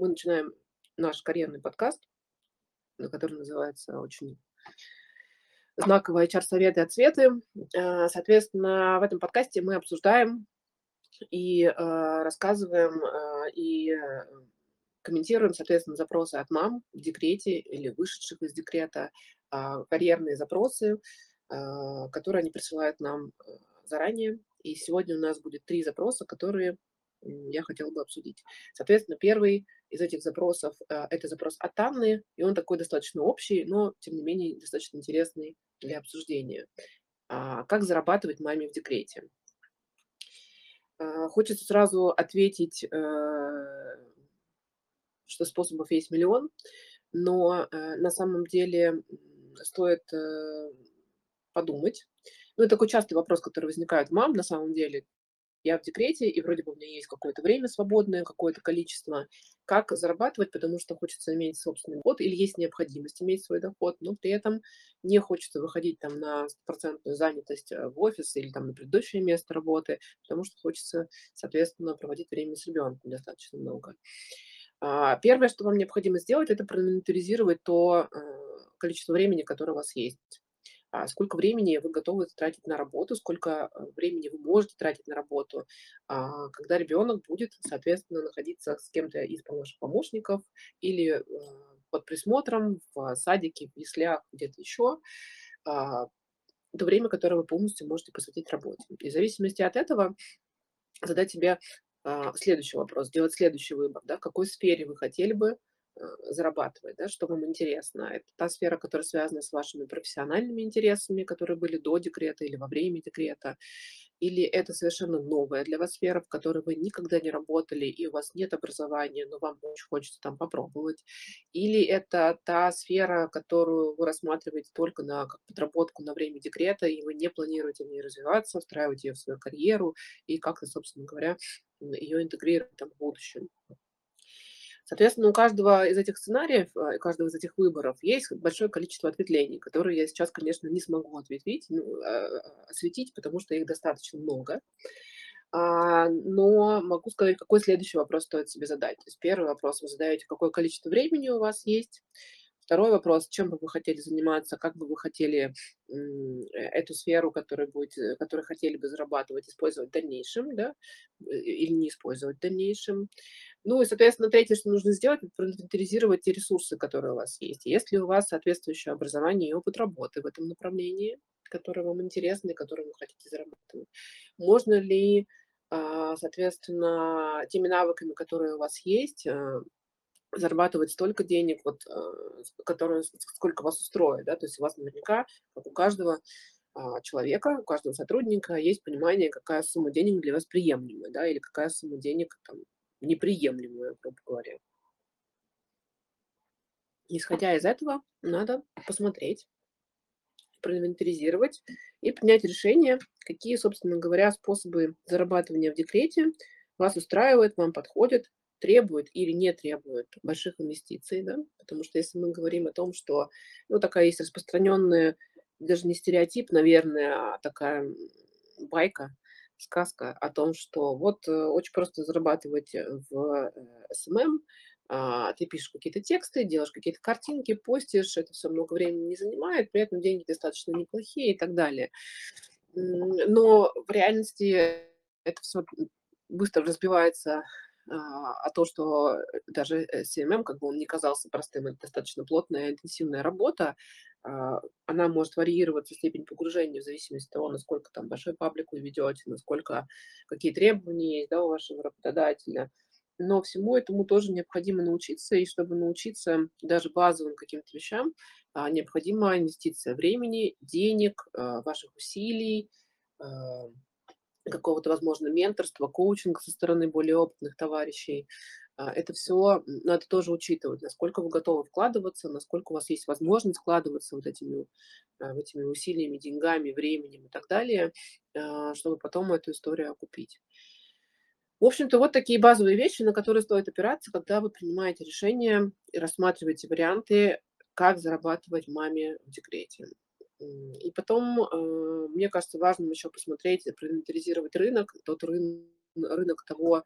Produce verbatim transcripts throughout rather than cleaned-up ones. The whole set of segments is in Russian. мы начинаем наш карьерный подкаст, который называется очень знаково эйч ар-советы и отсветы. Соответственно, в этом подкасте мы обсуждаем и рассказываем, и комментируем, соответственно, запросы от мам в декрете или вышедших из декрета, карьерные запросы, которые они присылают нам заранее. И сегодня у нас будет три запроса, которые я хотела бы обсудить. Соответственно, первый из этих запросов – это запрос от Анны, и он такой достаточно общий, но, тем не менее, достаточно интересный для обсуждения. Как зарабатывать маме в декрете? Хочется сразу ответить, что способов есть миллион, но на самом деле стоит подумать. Ну, это такой частый вопрос, который возникает у мам на самом деле. Я в декрете, и вроде бы у меня есть какое-то время свободное, какое-то количество. Как зарабатывать, потому что хочется иметь собственный доход, или есть необходимость иметь свой доход, но при этом не хочется выходить там на стопроцентную занятость в офис или там на предыдущее место работы, потому что хочется, соответственно, проводить время с ребенком достаточно много. Первое, что вам необходимо сделать, это проинвентаризировать то количество времени, которое у вас есть. Сколько времени вы готовы тратить на работу, сколько времени вы можете тратить на работу, когда ребенок будет, соответственно, находиться с кем-то из ваших помощников или под присмотром в садике, в яслях, где-то еще. Это время, которое вы полностью можете посвятить работе. И в зависимости от этого задать себе следующий вопрос, сделать следующий выбор, да, в какой сфере вы хотели бы зарабатывать, да, что вам интересно. Это та сфера, которая связана с вашими профессиональными интересами, которые были до декрета или во время декрета, или это совершенно новая для вас сфера, в которой вы никогда не работали, и у вас нет образования, но вам очень хочется там попробовать, или это та сфера, которую вы рассматриваете только на как подработку на время декрета, и вы не планируете в ней развиваться, встраивать ее в свою карьеру и как-то, собственно говоря, ее интегрировать там в будущем. Соответственно, у каждого из этих сценариев, у каждого из этих выборов есть большое количество ответвлений, которые я сейчас, конечно, не смогу ответвить, ну, осветить, потому что их достаточно много. Но могу сказать, какой следующий вопрос стоит себе задать. То есть первый вопрос вы задаете, какое количество времени у вас есть. Второй вопрос, чем бы вы хотели заниматься, как бы вы хотели эту сферу, которую, будете, которую хотели бы зарабатывать, использовать в дальнейшем, да, или не использовать в дальнейшем. Ну и, соответственно, третье, что нужно сделать, это проинвентаризировать те ресурсы, которые у вас есть. Если у вас соответствующее образование и опыт работы в этом направлении, которые вам интересны, которые вы хотите зарабатывать, можно ли, соответственно, теми навыками, которые у вас есть, зарабатывать столько денег, вот, которые, сколько вас устроит, да, то есть у вас наверняка, как у каждого человека, у каждого сотрудника есть понимание, какая сумма денег для вас приемлемая, да, или какая сумма денег там неприемлемая, грубо говоря. Исходя из этого, надо посмотреть, проинвентаризировать и принять решение, какие, собственно говоря, способы зарабатывания в декрете вас устраивают, вам подходят, требует или не требует больших инвестиций, да, потому что если мы говорим о том, что, ну, такая есть распространенная, даже не стереотип, наверное, а такая байка, сказка о том, что вот очень просто зарабатывать в эс эм эм, ты пишешь какие-то тексты, делаешь какие-то картинки, постишь, это все много времени не занимает, при этом деньги достаточно неплохие и так далее. Но в реальности это все быстро разбивается а то, что даже си эм эм, как бы он не казался простым, это достаточно плотная, интенсивная работа, она может варьироваться, степень погружения в зависимости от того, насколько там большой паблик вы ведете, насколько, какие требования есть, да, у вашего работодателя. Но всему этому тоже необходимо научиться, и чтобы научиться даже базовым каким-то вещам, необходима инвестиция времени, денег, ваших усилий, какого-то, возможно, менторства, коучинга со стороны более опытных товарищей. Это все надо тоже учитывать, насколько вы готовы вкладываться, насколько у вас есть возможность вкладываться вот этими, этими усилиями, деньгами, временем и так далее, чтобы потом эту историю окупить. В общем-то, вот такие базовые вещи, на которые стоит опираться, когда вы принимаете решение и рассматриваете варианты, как зарабатывать маме в декрете. И потом, мне кажется, важно еще посмотреть, проинвентаризировать рынок, тот рынок, рынок того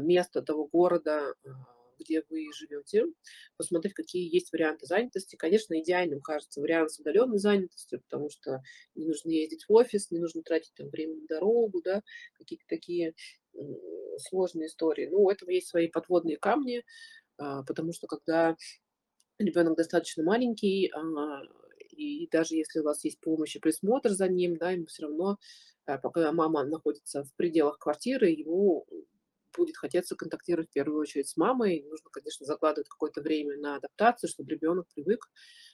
места, того города, где вы живете, посмотреть, какие есть варианты занятости. Конечно, идеальным кажется вариант с удаленной занятостью, потому что не нужно ездить в офис, не нужно тратить там время на дорогу, да, какие-то такие сложные истории. Но у этого есть свои подводные камни, потому что когда ребенок достаточно маленький, и даже если у вас есть помощь и присмотр за ним, да, ему все равно, пока мама находится в пределах квартиры, его будет хотеться контактировать в первую очередь с мамой. Нужно, конечно, закладывать какое-то время на адаптацию, чтобы ребенок привык,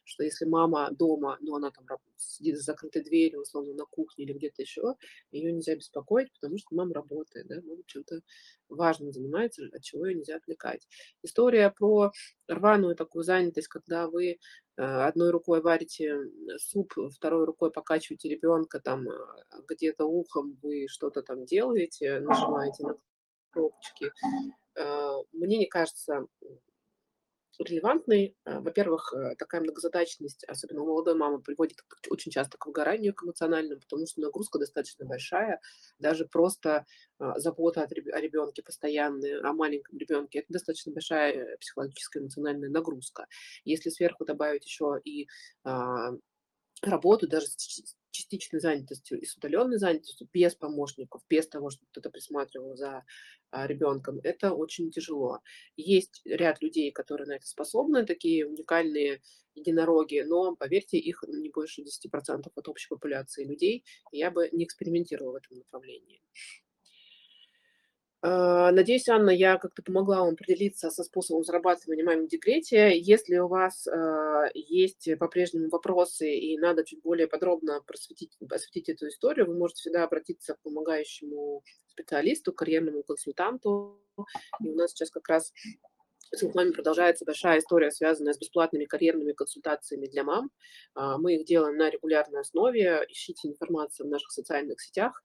что если мама дома, но она там сидит за закрытой дверью, условно, на кухне или где-то еще, ее нельзя беспокоить, потому что мама работает, да, мама чем-то важным занимается, от чего ее нельзя отвлекать. История про рваную такую занятость, когда вы одной рукой варите суп, второй рукой покачиваете ребенка, там где-то ухом вы что-то там делаете, нажимаете на кнопочки, мне не кажется релевантной. Во-первых, такая многозадачность, особенно у молодой мамы, приводит очень часто к выгоранию эмоциональному, потому что нагрузка достаточно большая. Даже просто забота о ребенке постоянная, о маленьком ребенке, это достаточно большая психологическая эмоциональная нагрузка. Если сверху добавить еще и работу, даже с частичной занятостью и с удаленной занятостью, без помощников, без того, чтобы кто-то присматривал за ребенком, это очень тяжело. Есть ряд людей, которые на это способны, такие уникальные единороги, но, поверьте, их не больше десяти процентов от общей популяции людей, и я бы не экспериментировала в этом направлении. Надеюсь, Анна, я как-то помогла вам определиться со способом зарабатывания маминого декрета. Если у вас есть по-прежнему вопросы и надо чуть более подробно просветить, просветить эту историю, вы можете всегда обратиться к помогающему специалисту, карьерному консультанту. И у нас сейчас как раз с вами продолжается большая история, связанная с бесплатными карьерными консультациями для мам. Мы их делаем на регулярной основе. Ищите информацию в наших социальных сетях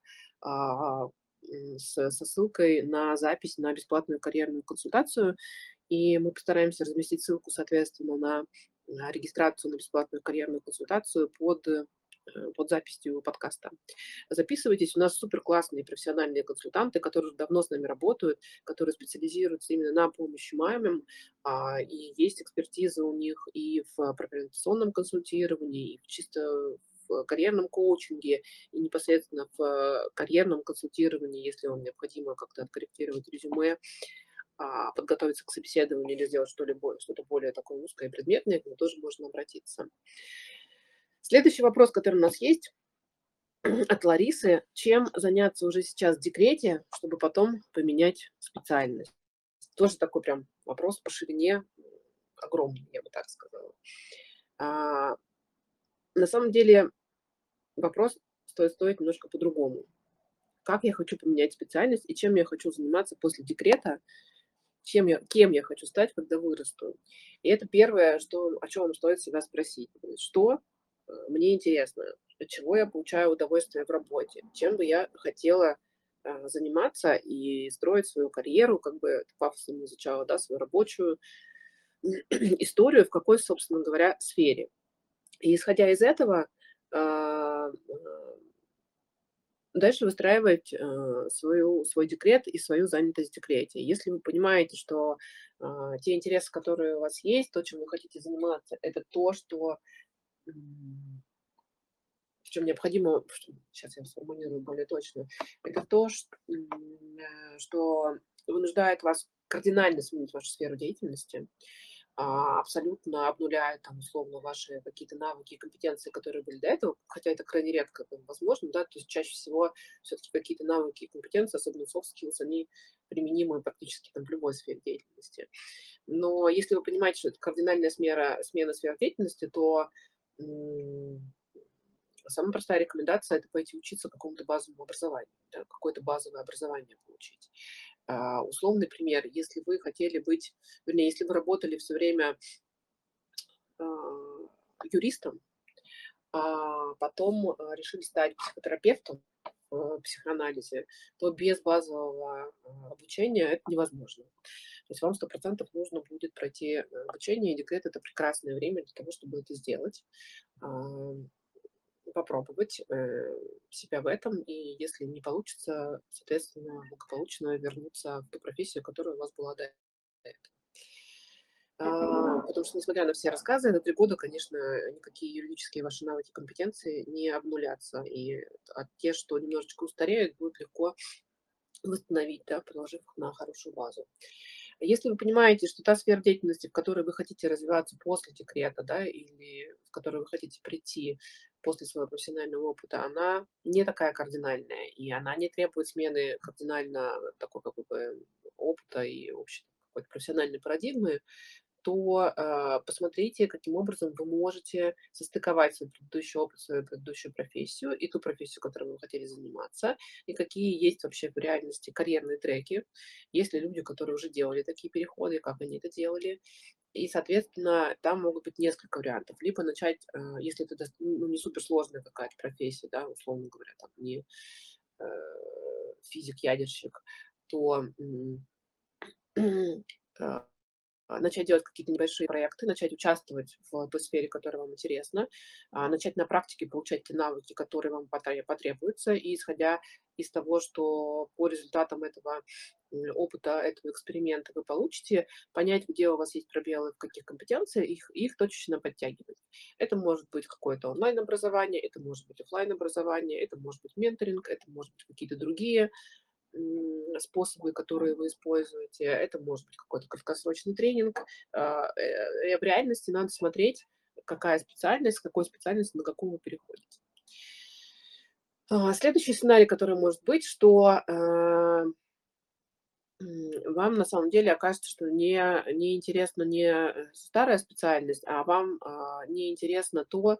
со ссылкой на запись на бесплатную карьерную консультацию, и мы постараемся разместить ссылку, соответственно, на регистрацию на бесплатную карьерную консультацию под, под записью подкаста. Записывайтесь, у нас супер классные профессиональные консультанты, которые давно с нами работают, которые специализируются именно на помощи мамам, и есть экспертиза у них и в профориентационном консультировании, и в чисто в карьерном коучинге и непосредственно в карьерном консультировании, если вам необходимо как-то откорректировать резюме, подготовиться к собеседованию или сделать что-либо, что-то более такое узкое и предметное, к нему тоже можно обратиться. Следующий вопрос, который у нас есть от Ларисы. Чем заняться уже сейчас в декрете, чтобы потом поменять специальность? Тоже такой прям вопрос по ширине огромный, я бы так сказала. На самом деле вопрос стоит, стоит немножко по-другому. Как я хочу поменять специальность и чем я хочу заниматься после декрета, чем я, кем я хочу стать, когда вырасту. И это первое, что, о чем стоит себя спросить. Что мне интересно, от чего я получаю удовольствие в работе, чем бы я хотела заниматься и строить свою карьеру, как бы пафосно не звучало, да, свою рабочую историю, в какой, собственно говоря, сфере. И исходя из этого, дальше выстраивать свою, свой декрет и свою занятость в декрете. Если вы понимаете, что те интересы, которые у вас есть, то, чем вы хотите заниматься, это то, что, в чем необходимо, сейчас я сформулирую более точно, это то, что вынуждает вас кардинально сменить вашу сферу деятельности, абсолютно обнуляет там, условно, ваши какие-то навыки и компетенции, которые были до этого, хотя это крайне редко возможно, да, то есть чаще всего все-таки какие-то навыки и компетенции, особенно soft skills, они применимы практически там в любой сфере деятельности. Но если вы понимаете, что это кардинальная смена, смена сфер деятельности, то м- самая простая рекомендация – это пойти учиться какому-то базовому образованию, да, какое-то базовое образование получить. Условный пример, если вы хотели быть, вернее, если вы работали все время э, юристом, а потом решили стать психотерапевтом в психоанализе, то без базового обучения это невозможно. То есть вам сто процентов нужно будет пройти обучение, и декрет – это прекрасное время для того, чтобы это сделать. Попробовать себя в этом, и если не получится, соответственно, благополучно вернуться в ту профессию, которая у вас была до этого. потому что, несмотря на все рассказы, на три года, конечно, никакие юридические ваши навыки, компетенции не обнулятся. И а те, что немножечко устареют, будет легко восстановить, да, положив их на хорошую базу. Если вы понимаете, что та сфера деятельности, в которой вы хотите развиваться после декрета, да, или в которую вы хотите прийти после своего профессионального опыта, она не такая кардинальная, и она не требует смены кардинально такой как бы опыта и общей какой-то профессиональной парадигмы, то э, посмотрите, каким образом вы можете состыковать свой предыдущий опыт, свою предыдущую профессию и ту профессию, которой вы хотели заниматься, и какие есть вообще в реальности карьерные треки, есть ли люди, которые уже делали такие переходы, как они это делали. И, соответственно, там могут быть несколько вариантов. Либо начать, э, если это ну, не суперсложная какая-то профессия, да, условно говоря, там, не э, физик-ядерщик, то... Э, э, начать делать какие-то небольшие проекты, начать участвовать в той сфере, которая вам интересна, начать на практике получать те навыки, которые вам потребуются, и исходя из того, что по результатам этого опыта, этого эксперимента вы получите, понять, где у вас есть пробелы, в каких компетенциях, их, их точечно подтягивать. Это может быть какое-то онлайн-образование, это может быть офлайн-образование, это может быть менторинг, это может быть какие-то другие способы, которые вы используете, это может быть какой-то краткосрочный тренинг. В реальности надо смотреть, какая специальность, с какой специальностью, на какую вы переходите. Следующий сценарий, который может быть, что вам на самом деле окажется, что не, не интересна не старая специальность, а вам не интересна то,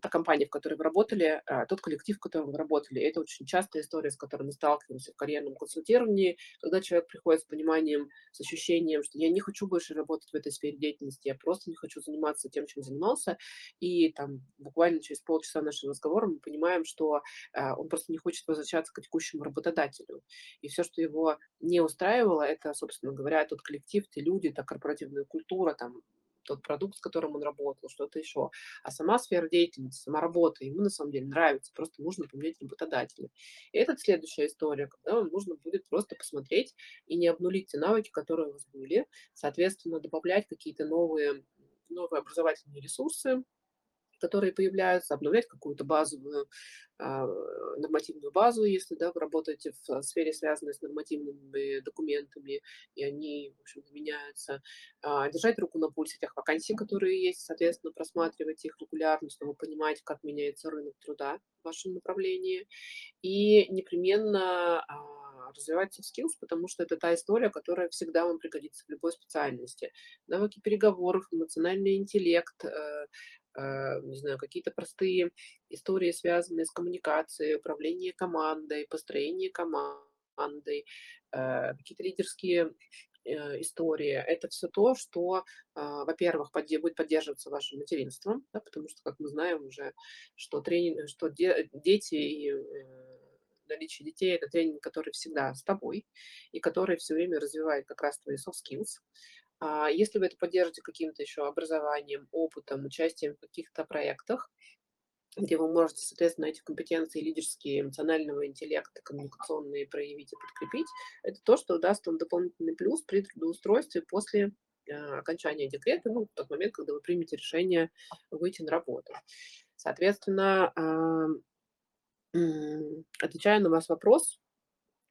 та компания, в которой вы работали, тот коллектив, в котором вы работали. Это очень частая история, с которой мы сталкиваемся в карьерном консультировании, когда человек приходит с пониманием, с ощущением, что я не хочу больше работать в этой сфере деятельности, я просто не хочу заниматься тем, чем занимался. И там буквально через полчаса нашего разговора мы понимаем, что он просто не хочет возвращаться к текущему работодателю. И все, что его не устраивало, это, собственно говоря, тот коллектив, те люди, та корпоративная культура, там, тот продукт, с которым он работал, что-то еще. А сама сфера деятельности, сама работа ему на самом деле нравится, просто нужно поменять работодателя. И это следующая история, когда вам нужно будет просто посмотреть и не обнулить те навыки, которые у вас были, соответственно, добавлять какие-то новые, новые образовательные ресурсы, которые появляются, обновлять какую-то базовую, нормативную базу, если да, вы работаете в сфере, связанной с нормативными документами, и они, в общем, меняются. Держать руку на пульсе тех вакансий, которые есть, соответственно, просматривать их регулярно, чтобы понимать, как меняется рынок труда в вашем направлении. И непременно развивать soft skills, потому что это та история, которая всегда вам пригодится в любой специальности. Навыки переговоров, эмоциональный интеллект, не знаю, какие-то простые истории, связанные с коммуникацией, управлением командой, построением команды, какие-то лидерские истории. Это все то, что, во-первых, будет поддерживаться вашим материнством, да, потому что, как мы знаем уже, что, тренинг, что де- дети и наличие детей – это тренинг, который всегда с тобой и который все время развивает как раз твои soft skills. Если вы это поддержите каким-то еще образованием, опытом, участием в каких-то проектах, где вы можете, соответственно, эти компетенции лидерские, эмоционального интеллекта, коммуникационные проявить и подкрепить, это то, что даст вам дополнительный плюс при трудоустройстве после окончания декрета, ну, в тот момент, когда вы примете решение выйти на работу. Соответственно, отвечая на ваш вопрос,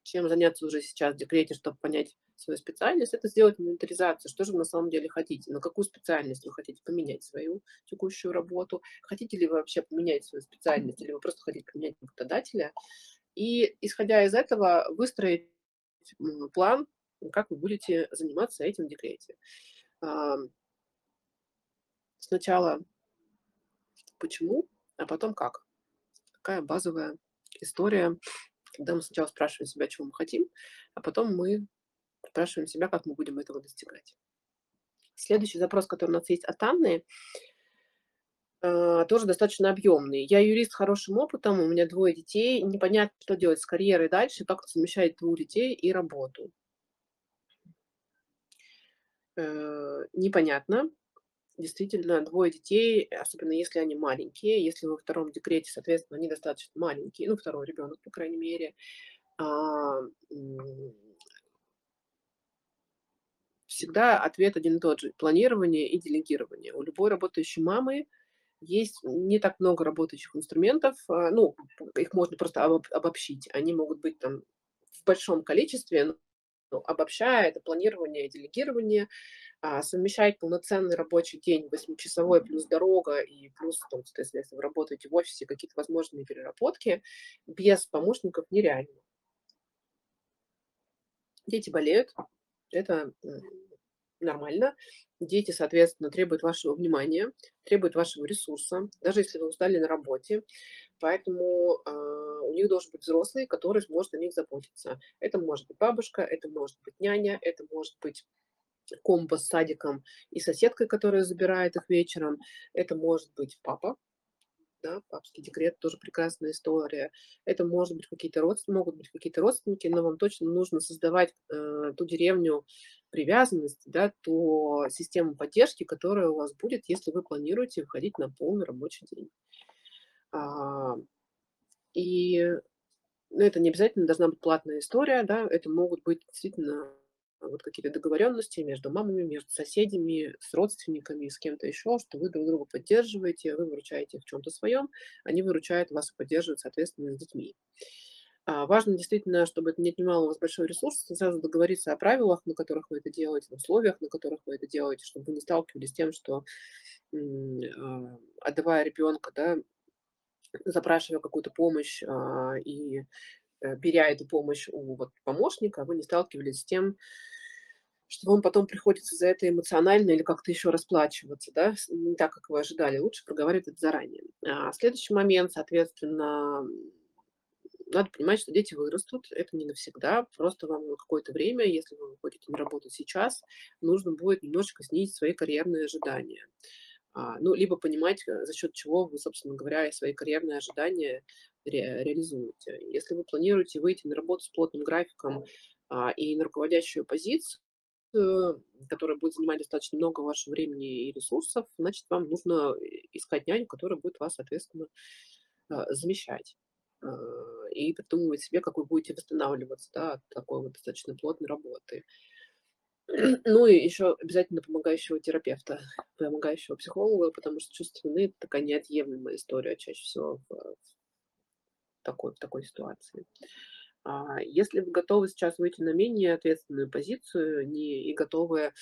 чем заняться уже сейчас в декрете, чтобы понять свою специальность, это сделать инвентаризацию, что же вы на самом деле хотите, на какую специальность вы хотите поменять свою текущую работу, хотите ли вы вообще поменять свою специальность, или вы просто хотите поменять работодателя, и, исходя из этого, выстроить план, как вы будете заниматься этим в декрете. Сначала почему, а потом как. Такая базовая история, когда мы сначала спрашиваем себя, чего мы хотим, а потом мы спрашиваем себя, как мы будем этого достигать. Следующий запрос, который у нас есть от Анны, тоже достаточно объемный. Я юрист с хорошим опытом, у меня двое детей, непонятно, что делать с карьерой дальше, как совмещать двух детей и работу. Непонятно. Действительно, двое детей, особенно если они маленькие, если вы во втором декрете, соответственно, они достаточно маленькие, ну, второй ребенок, по крайней мере, всегда ответ один и тот же – планирование и делегирование. У любой работающей мамы есть не так много работающих инструментов, ну, их можно просто обобщить. Они могут быть там в большом количестве, но обобщая, это планирование и делегирование, совмещать полноценный рабочий день, восьмичасовой плюс дорога и плюс, там, если вы работаете в офисе, какие-то возможные переработки, без помощников нереально. Дети болеют, это нормально. Дети, соответственно, требуют вашего внимания, требуют вашего ресурса, даже если вы устали на работе. Поэтому э, у них должен быть взрослый, который сможет о них заботиться. Это может быть бабушка, это может быть няня, это может быть комбо с садиком и соседкой, которая забирает их вечером. Это может быть папа. Да, папский декрет тоже прекрасная история. Это может быть какие-то родственники, могут быть какие-то родственники, но вам точно нужно создавать э, ту деревню привязанности, да, ту систему поддержки, которая у вас будет, если вы планируете выходить на полный рабочий день. А, и ну, это не обязательно должна быть платная история, да, это могут быть действительно вот какие-то договоренности между мамами, между соседями, с родственниками, с кем-то еще, что вы друг друга поддерживаете, вы выручаете в чем-то своем, они выручают вас и поддерживают, соответственно, с детьми. А важно действительно, чтобы это не отнимало у вас большой ресурс, сразу договориться о правилах, на которых вы это делаете, на условиях, на которых вы это делаете, чтобы вы не сталкивались с тем, что отдавая ребенка, да, запрашивая какую-то помощь и беря эту помощь у вот, помощника, вы не сталкивались с тем, что вам потом приходится за это эмоционально или как-то еще расплачиваться, да, не так, как вы ожидали. Лучше проговорить это заранее. А следующий момент, соответственно, надо понимать, что дети вырастут, это не навсегда, просто вам на какое-то время, если вы выходите на работу сейчас, нужно будет немножечко снизить свои карьерные ожидания. А, ну, либо понимать, за счет чего вы, собственно говоря, свои карьерные ожидания ре- реализуете. Если вы планируете выйти на работу с плотным графиком а, и на руководящую позицию, которая будет занимать достаточно много вашего времени и ресурсов, значит, вам нужно искать няню, которая будет вас, соответственно, замещать. И придумывать себе, как вы будете восстанавливаться, да, от такой вот достаточно плотной работы. Ну и еще обязательно помогающего терапевта, помогающего психолога, потому что чувство вины – это такая неотъемлемая история чаще всего в такой, в такой ситуации. Если вы готовы сейчас выйти на менее ответственную позицию не, и готовы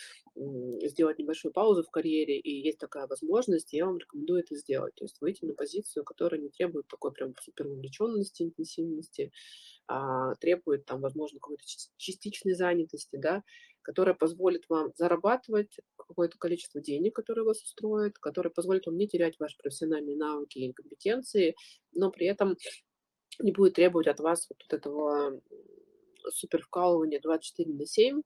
сделать небольшую паузу в карьере, и есть такая возможность, я вам рекомендую это сделать. То есть выйти на позицию, которая не требует такой прям супер вовлеченности, интенсивности, а требует, там, возможно, какой-то частичной занятости, да, которая позволит вам зарабатывать какое-то количество денег, которое вас устроит, которое позволит вам не терять ваши профессиональные навыки и компетенции, но при этом не будет требовать от вас вот этого супервкалывания двадцать четыре на семь,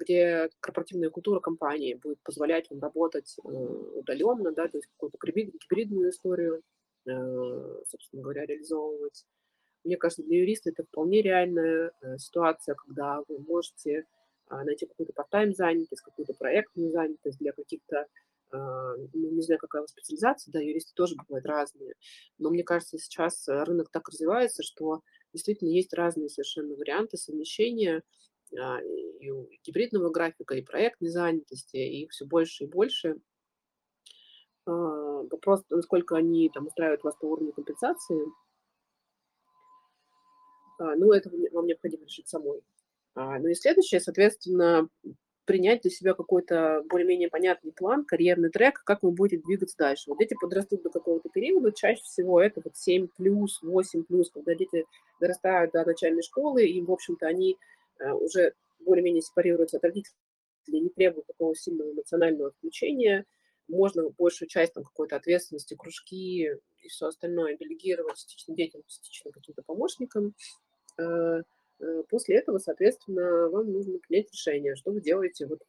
где корпоративная культура компании будет позволять вам работать удаленно, да, то есть какую-то гибридную историю, собственно говоря, реализовывать. Мне кажется, для юриста это вполне реальная ситуация, когда вы можете найти какую-то парт-тайм занятость, какую-то проектную занятость для каких-то, не знаю, какая у вас специализация, да, юристы тоже бывают разные, но мне кажется, сейчас рынок так развивается, что действительно есть разные совершенно варианты совмещения и гибридного графика, и проектной занятости, и их все больше и больше. Вопрос, насколько они там устраивают вас по уровню компенсации, ну, это вам необходимо решить самой. Ну и следующее, соответственно, принять для себя какой-то более-менее понятный план, карьерный трек, как вы будете двигаться дальше. Вот дети подрастут до какого-то периода, чаще всего это вот семь плюс, восемь плюс, когда дети дорастают до начальной школы, и, в общем-то, они уже более-менее сепарируются от родителей, не требуют такого сильного эмоционального включения, можно большую часть там, какой-то ответственности, кружки и все остальное делегировать частично детям, частично каким-то помощникам. После этого, соответственно, вам нужно принять решение, что вы делаете вот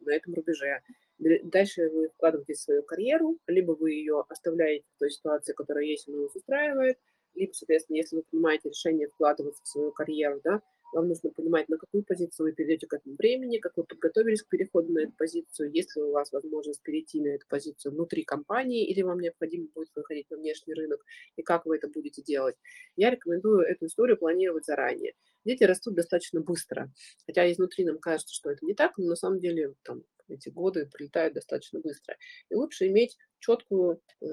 на этом рубеже. Дальше вы вкладываетесь в свою карьеру, либо вы ее оставляете в той ситуации, которая есть, она вас устраивает, либо, соответственно, если вы принимаете решение вкладываться в свою карьеру, да, вам нужно понимать, на какую позицию вы перейдете к этому времени, как вы подготовились к переходу на эту позицию, есть ли у вас возможность перейти на эту позицию внутри компании, или вам необходимо будет выходить на внешний рынок, и как вы это будете делать. Я рекомендую эту историю планировать заранее. дети растут достаточно быстро. Хотя изнутри нам кажется, что это не так, но на самом деле там, эти годы прилетают достаточно быстро. И лучше иметь четкую э,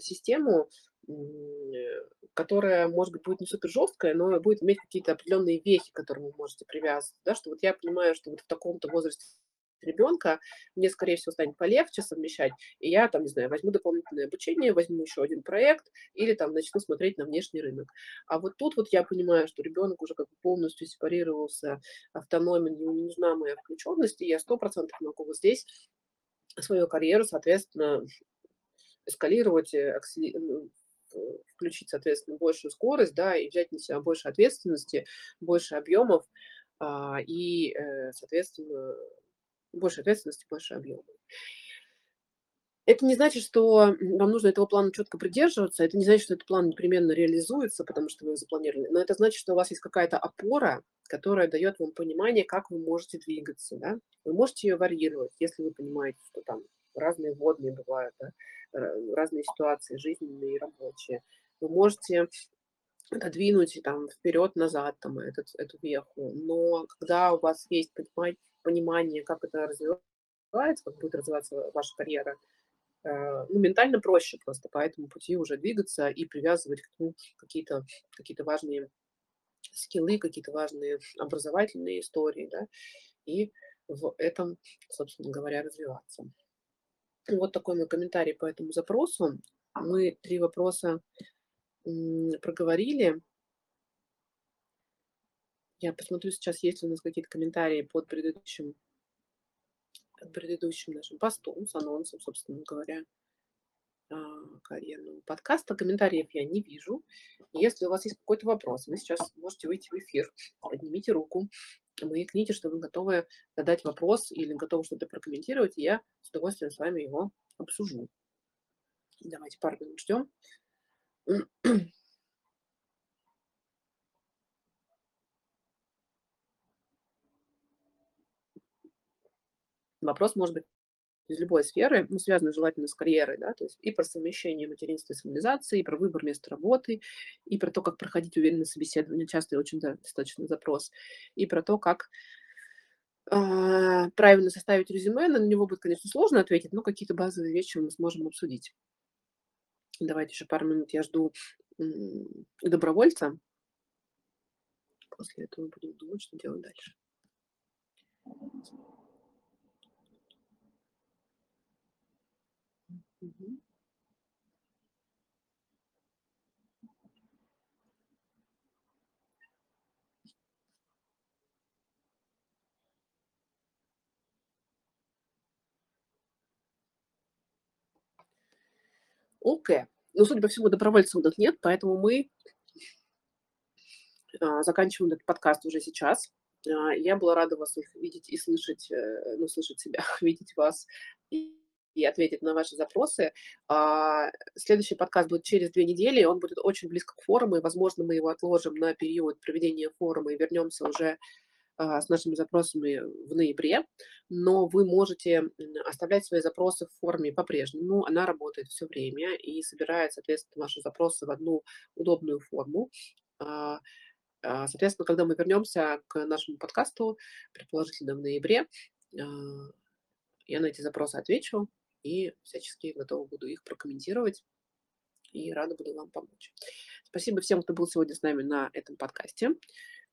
систему, э, которая, может быть, будет не супер жесткая, но будет иметь какие-то определенные вехи, к которым вы можете привязывать. Да? Что вот я понимаю, что вот в таком-то возрасте ребенка, мне, скорее всего, станет полегче совмещать, и я, там, не знаю, возьму дополнительное обучение, возьму еще один проект или там начну смотреть на внешний рынок. А вот тут вот я понимаю, что ребенок уже как бы полностью сепарировался, автономен, ему не нужна моя включенность, и я сто процентов могу вот здесь свою карьеру, соответственно, эскалировать, включить, соответственно, большую скорость, да, и взять на себя больше ответственности, больше объемов и, соответственно, больше ответственности, больше объема. Это не значит, что вам нужно этого плана четко придерживаться, это не значит, что этот план непременно реализуется, потому что вы его запланировали, но это значит, что у вас есть какая-то опора, которая дает вам понимание, как вы можете двигаться. Да? Вы можете ее варьировать, если вы понимаете, что там разные водные бывают, да? Разные ситуации, жизненные и рабочие. Вы можете отодвинуть там, вперед-назад там, этот, эту веху, но когда у вас есть понимание, понимание, как это развивается, как будет развиваться ваша карьера, ну, ментально проще просто по этому пути уже двигаться и привязывать к нему какие-то, какие-то важные скиллы, какие-то важные образовательные истории, да, и в этом, собственно говоря, развиваться. Вот такой мой комментарий по этому запросу. Мы три вопроса проговорили. Я посмотрю сейчас, есть ли у нас какие-то комментарии под предыдущим, под предыдущим нашим постом с анонсом, собственно говоря, карьерного подкаста. Комментариев я не вижу. Если у вас есть какой-то вопрос, вы сейчас можете выйти в эфир, поднимите руку, маякните, что вы готовы задать вопрос или готовы что-то прокомментировать, и я с удовольствием с вами его обсужу. Давайте пару минут ждем. Вопрос может быть из любой сферы, ну, связанный желательно с карьерой, да, то есть и про совмещение материнства и социализации, и про выбор места работы, и про то, как проходить уверенное собеседование, часто и очень да, достаточно запрос, и про то, как э, правильно составить резюме, на него будет, конечно, сложно ответить, но какие-то базовые вещи мы сможем обсудить. Давайте еще пару минут, я жду добровольца, после этого будем думать, что делать дальше. Угу. Окей. Ну, судя по всему, добровольцев у нас нет, поэтому мы а, заканчиваем этот подкаст уже сейчас. А, я была рада вас видеть и слышать, ну, слышать себя, видеть вас и и ответить на ваши запросы. Следующий подкаст будет через две недели, он будет очень близко к форуму, и, возможно, мы его отложим на период проведения форума и вернемся уже с нашими запросами в ноябре, но вы можете оставлять свои запросы в форме по-прежнему, она работает все время и собирает, соответственно, ваши запросы в одну удобную форму. Соответственно, когда мы вернемся к нашему подкасту, предположительно в ноябре, я на эти запросы отвечу. И всячески готова буду их прокомментировать и рада буду вам помочь. Спасибо всем, кто был сегодня с нами на этом подкасте.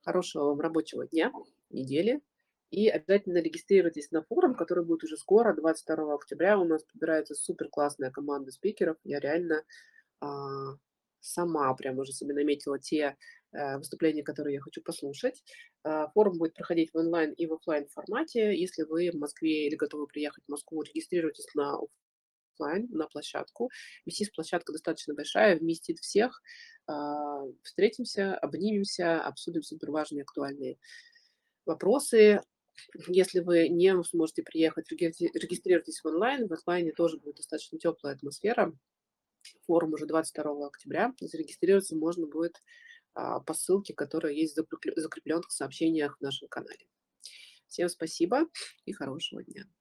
Хорошего вам рабочего дня, недели. И обязательно регистрируйтесь на форум, который будет уже скоро, двадцать второго октября. У нас подбирается супер-классная команда спикеров. Я реально а, сама прям уже себе наметила те а, выступления, которые я хочу послушать. А, форум будет проходить в онлайн и в офлайн формате. Если вы в Москве или готовы приехать в Москву, регистрируйтесь на офлайн, на площадку. ви си эс-площадка достаточно большая, вместит всех. А, встретимся, обнимемся, обсудим суперважные актуальные вопросы. Если вы не сможете приехать, регистрируйтесь в онлайн. В онлайне тоже будет достаточно теплая атмосфера. Форум уже двадцать второго октября. Зарегистрироваться можно будет а, по ссылке, которая есть в закрепленных сообщениях в нашем канале. Всем спасибо и хорошего дня.